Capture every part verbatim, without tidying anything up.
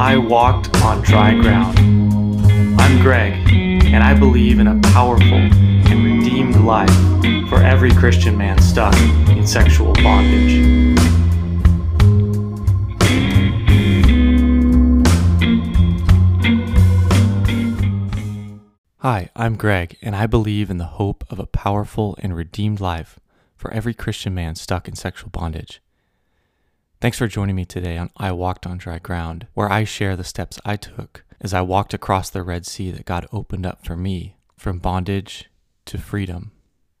I Walked on Dry Ground. I'm Greg, and I believe in a powerful and redeemed life for every Christian man stuck in sexual bondage. Hi, I'm Greg, and I believe in the hope of a powerful and redeemed life for every Christian man stuck in sexual bondage. Thanks for joining me today on I Walked on Dry Ground, where I share the steps I took as I walked across the Red Sea that God opened up for me, from bondage to freedom.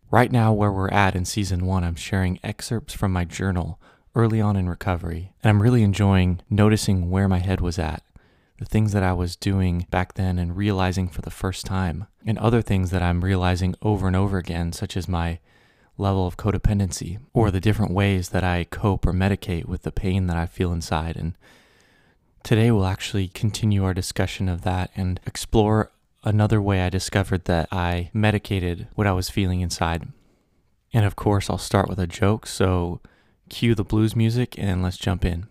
Right now, where we're at in season one, I'm sharing excerpts from my journal early on in recovery, and I'm really enjoying noticing where my head was at, the things that I was doing back then and realizing for the first time, and other things that I'm realizing over and over again, such as my level of codependency, or the different ways that I cope or medicate with the pain that I feel inside. And today we'll actually continue our discussion of that and explore another way I discovered that I medicated what I was feeling inside. And of course, I'll start with a joke, so cue the blues music and let's jump in.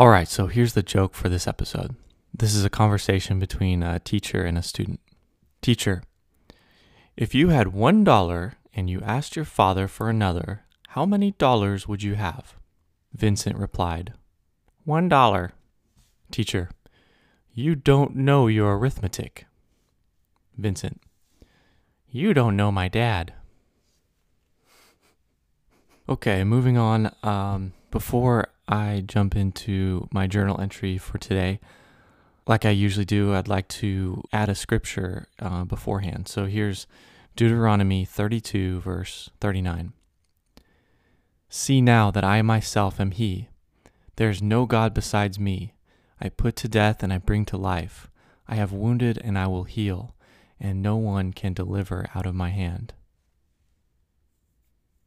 All right, so here's the joke for this episode. This is a conversation between a teacher and a student. Teacher, if you had one dollar and you asked your father for another, how many dollars would you have? Vincent replied, one dollar. Teacher, you don't know your arithmetic. Vincent, you don't know my dad. Okay, moving on. Um, before I jump into my journal entry for today, like I usually do, I'd like to add a scripture uh, beforehand. So here's Deuteronomy thirty-two, verse thirty-nine. See now that I myself am He. There is no God besides me. I put to death and I bring to life. I have wounded and I will heal, and no one can deliver out of my hand.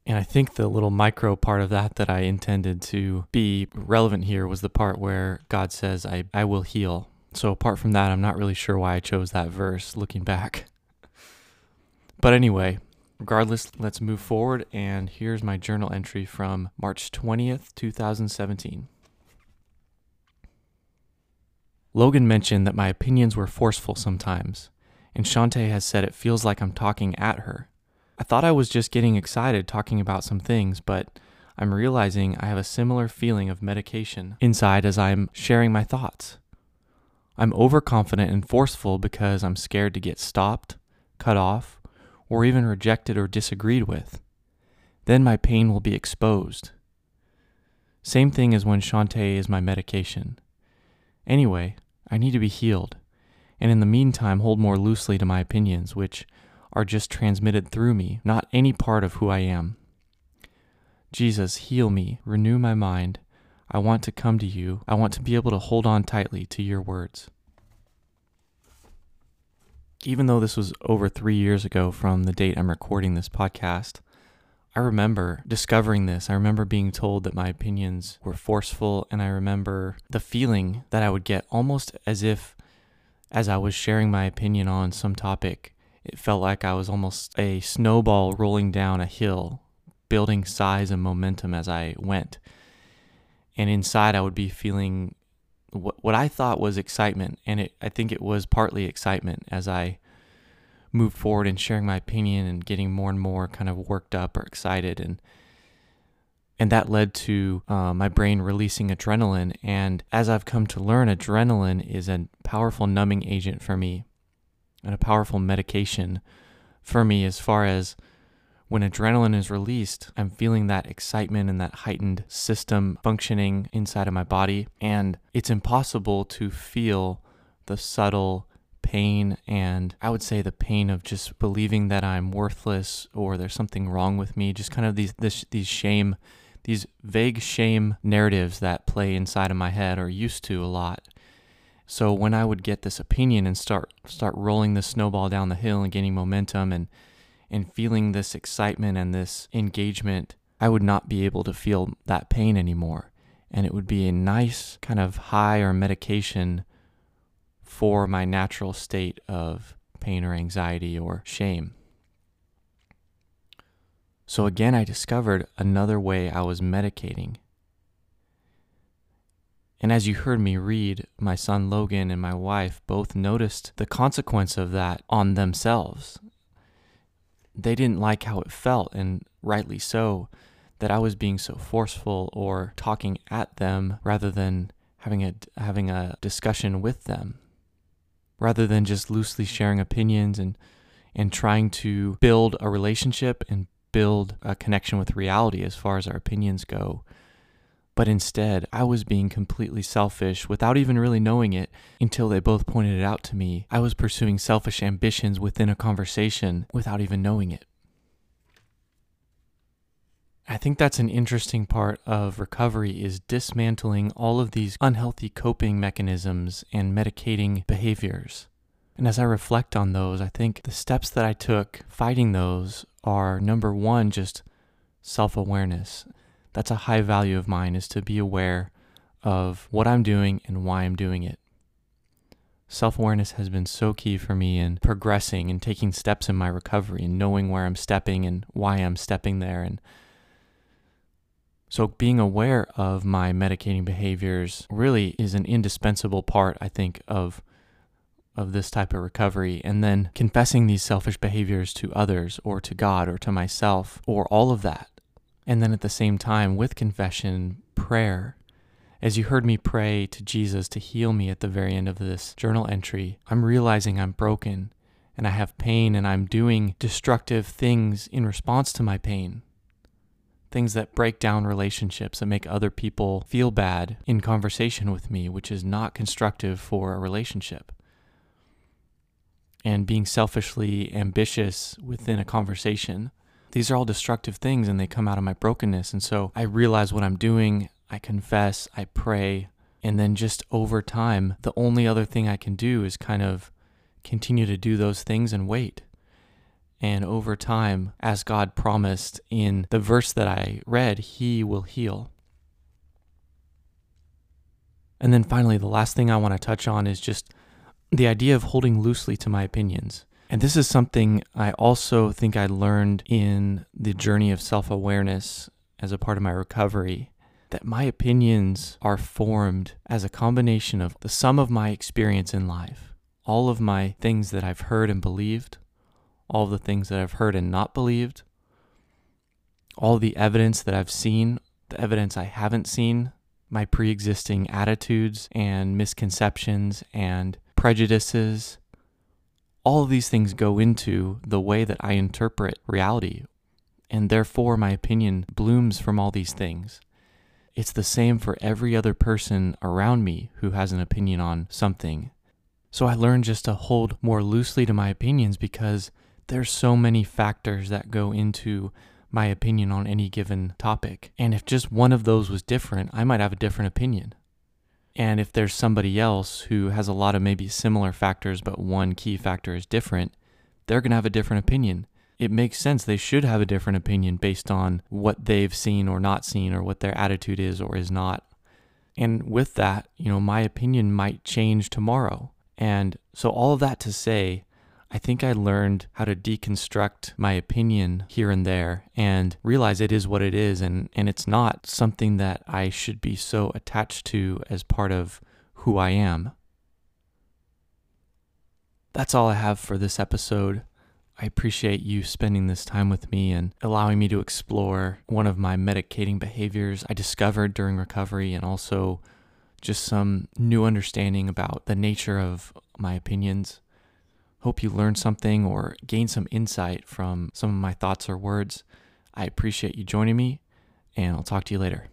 And I think the little micro part of that that I intended to be relevant here was the part where God says, I, I will heal. So apart from that, I'm not really sure why I chose that verse looking back. But anyway, regardless, let's move forward. And here's my journal entry from March twentieth, two thousand seventeen. Logan mentioned that my opinions were forceful sometimes, and Shantae has said it feels like I'm talking at her. I thought I was just getting excited talking about some things, but I'm realizing I have a similar feeling of medication inside as I'm sharing my thoughts. I'm overconfident and forceful because I'm scared to get stopped, cut off, or even rejected or disagreed with. Then my pain will be exposed. Same thing as when Shantae is my medication. Anyway, I need to be healed, and in the meantime hold more loosely to my opinions, which are just transmitted through me, not any part of who I am. Jesus, heal me, renew my mind. I want to come to you. I want to be able to hold on tightly to your words. Even though this was over three years ago from the date I'm recording this podcast, I remember discovering this. I remember being told that my opinions were forceful, and I remember the feeling that I would get almost as if, as I was sharing my opinion on some topic, it felt like I was almost a snowball rolling down a hill, building size and momentum as I went. And inside I would be feeling what, what I thought was excitement, and it, I think it was partly excitement as I moved forward and sharing my opinion and getting more and more kind of worked up or excited. And and that led to uh, my brain releasing adrenaline. And as I've come to learn, adrenaline is a powerful numbing agent for me, and a powerful medication for me, as far as when adrenaline is released, I'm feeling that excitement and that heightened system functioning inside of my body. And it's impossible to feel the subtle pain, and I would say the pain of just believing that I'm worthless or there's something wrong with me, just kind of these this, these shame, these vague shame narratives that play inside of my head, or used to a lot. So when I would get this opinion and start start rolling the snowball down the hill and gaining momentum and and feeling this excitement and this engagement, I would not be able to feel that pain anymore. And it would be a nice kind of high or medication for my natural state of pain or anxiety or shame. So again, I discovered another way I was medicating. And as you heard me read, my son Logan and my wife both noticed the consequence of that on themselves. They didn't like how it felt, and rightly so, that I was being so forceful or talking at them rather than having a, having a discussion with them, rather than just loosely sharing opinions and, and trying to build a relationship and build a connection with reality as far as our opinions go. But instead, I was being completely selfish without even really knowing it until they both pointed it out to me. I was pursuing selfish ambitions within a conversation without even knowing it. I think that's an interesting part of recovery, is dismantling all of these unhealthy coping mechanisms and medicating behaviors. And as I reflect on those, I think the steps that I took fighting those are, number one, just self-awareness. That's a high value of mine, is to be aware of what I'm doing and why I'm doing it. Self-awareness has been so key for me in progressing and taking steps in my recovery and knowing where I'm stepping and why I'm stepping there. And so being aware of my medicating behaviors really is an indispensable part, I think, of, of this type of recovery. And then confessing these selfish behaviors to others or to God or to myself or all of that. And then at the same time, with confession, prayer. As you heard me pray to Jesus to heal me at the very end of this journal entry, I'm realizing I'm broken and I have pain and I'm doing destructive things in response to my pain. Things that break down relationships, that make other people feel bad in conversation with me, which is not constructive for a relationship. And being selfishly ambitious within a conversation. These are all destructive things and they come out of my brokenness. And so I realize what I'm doing, I confess, I pray, and then just over time, the only other thing I can do is kind of continue to do those things and wait. And over time, as God promised in the verse that I read, He will heal. And then finally, the last thing I want to touch on is just the idea of holding loosely to my opinions. And this is something I also think I learned in the journey of self-awareness as a part of my recovery, that my opinions are formed as a combination of the sum of my experience in life, all of my things that I've heard and believed, all the things that I've heard and not believed, all the evidence that I've seen, the evidence I haven't seen, my pre-existing attitudes and misconceptions and prejudices. All of these things go into the way that I interpret reality, and therefore my opinion blooms from all these things. It's the same for every other person around me who has an opinion on something. So I learned just to hold more loosely to my opinions because there's so many factors that go into my opinion on any given topic. And if just one of those was different, I might have a different opinion. And if there's somebody else who has a lot of maybe similar factors, but one key factor is different, they're going to have a different opinion. It makes sense. They should have a different opinion based on what they've seen or not seen, or what their attitude is or is not. And with that, you know, my opinion might change tomorrow. And so all of that to say, I think I learned how to deconstruct my opinion here and there and realize it is what it is, and, and it's not something that I should be so attached to as part of who I am. That's all I have for this episode. I appreciate you spending this time with me and allowing me to explore one of my medicating behaviors I discovered during recovery, and also just some new understanding about the nature of my opinions. Hope you learned something or gained some insight from some of my thoughts or words. I appreciate you joining me, and I'll talk to you later.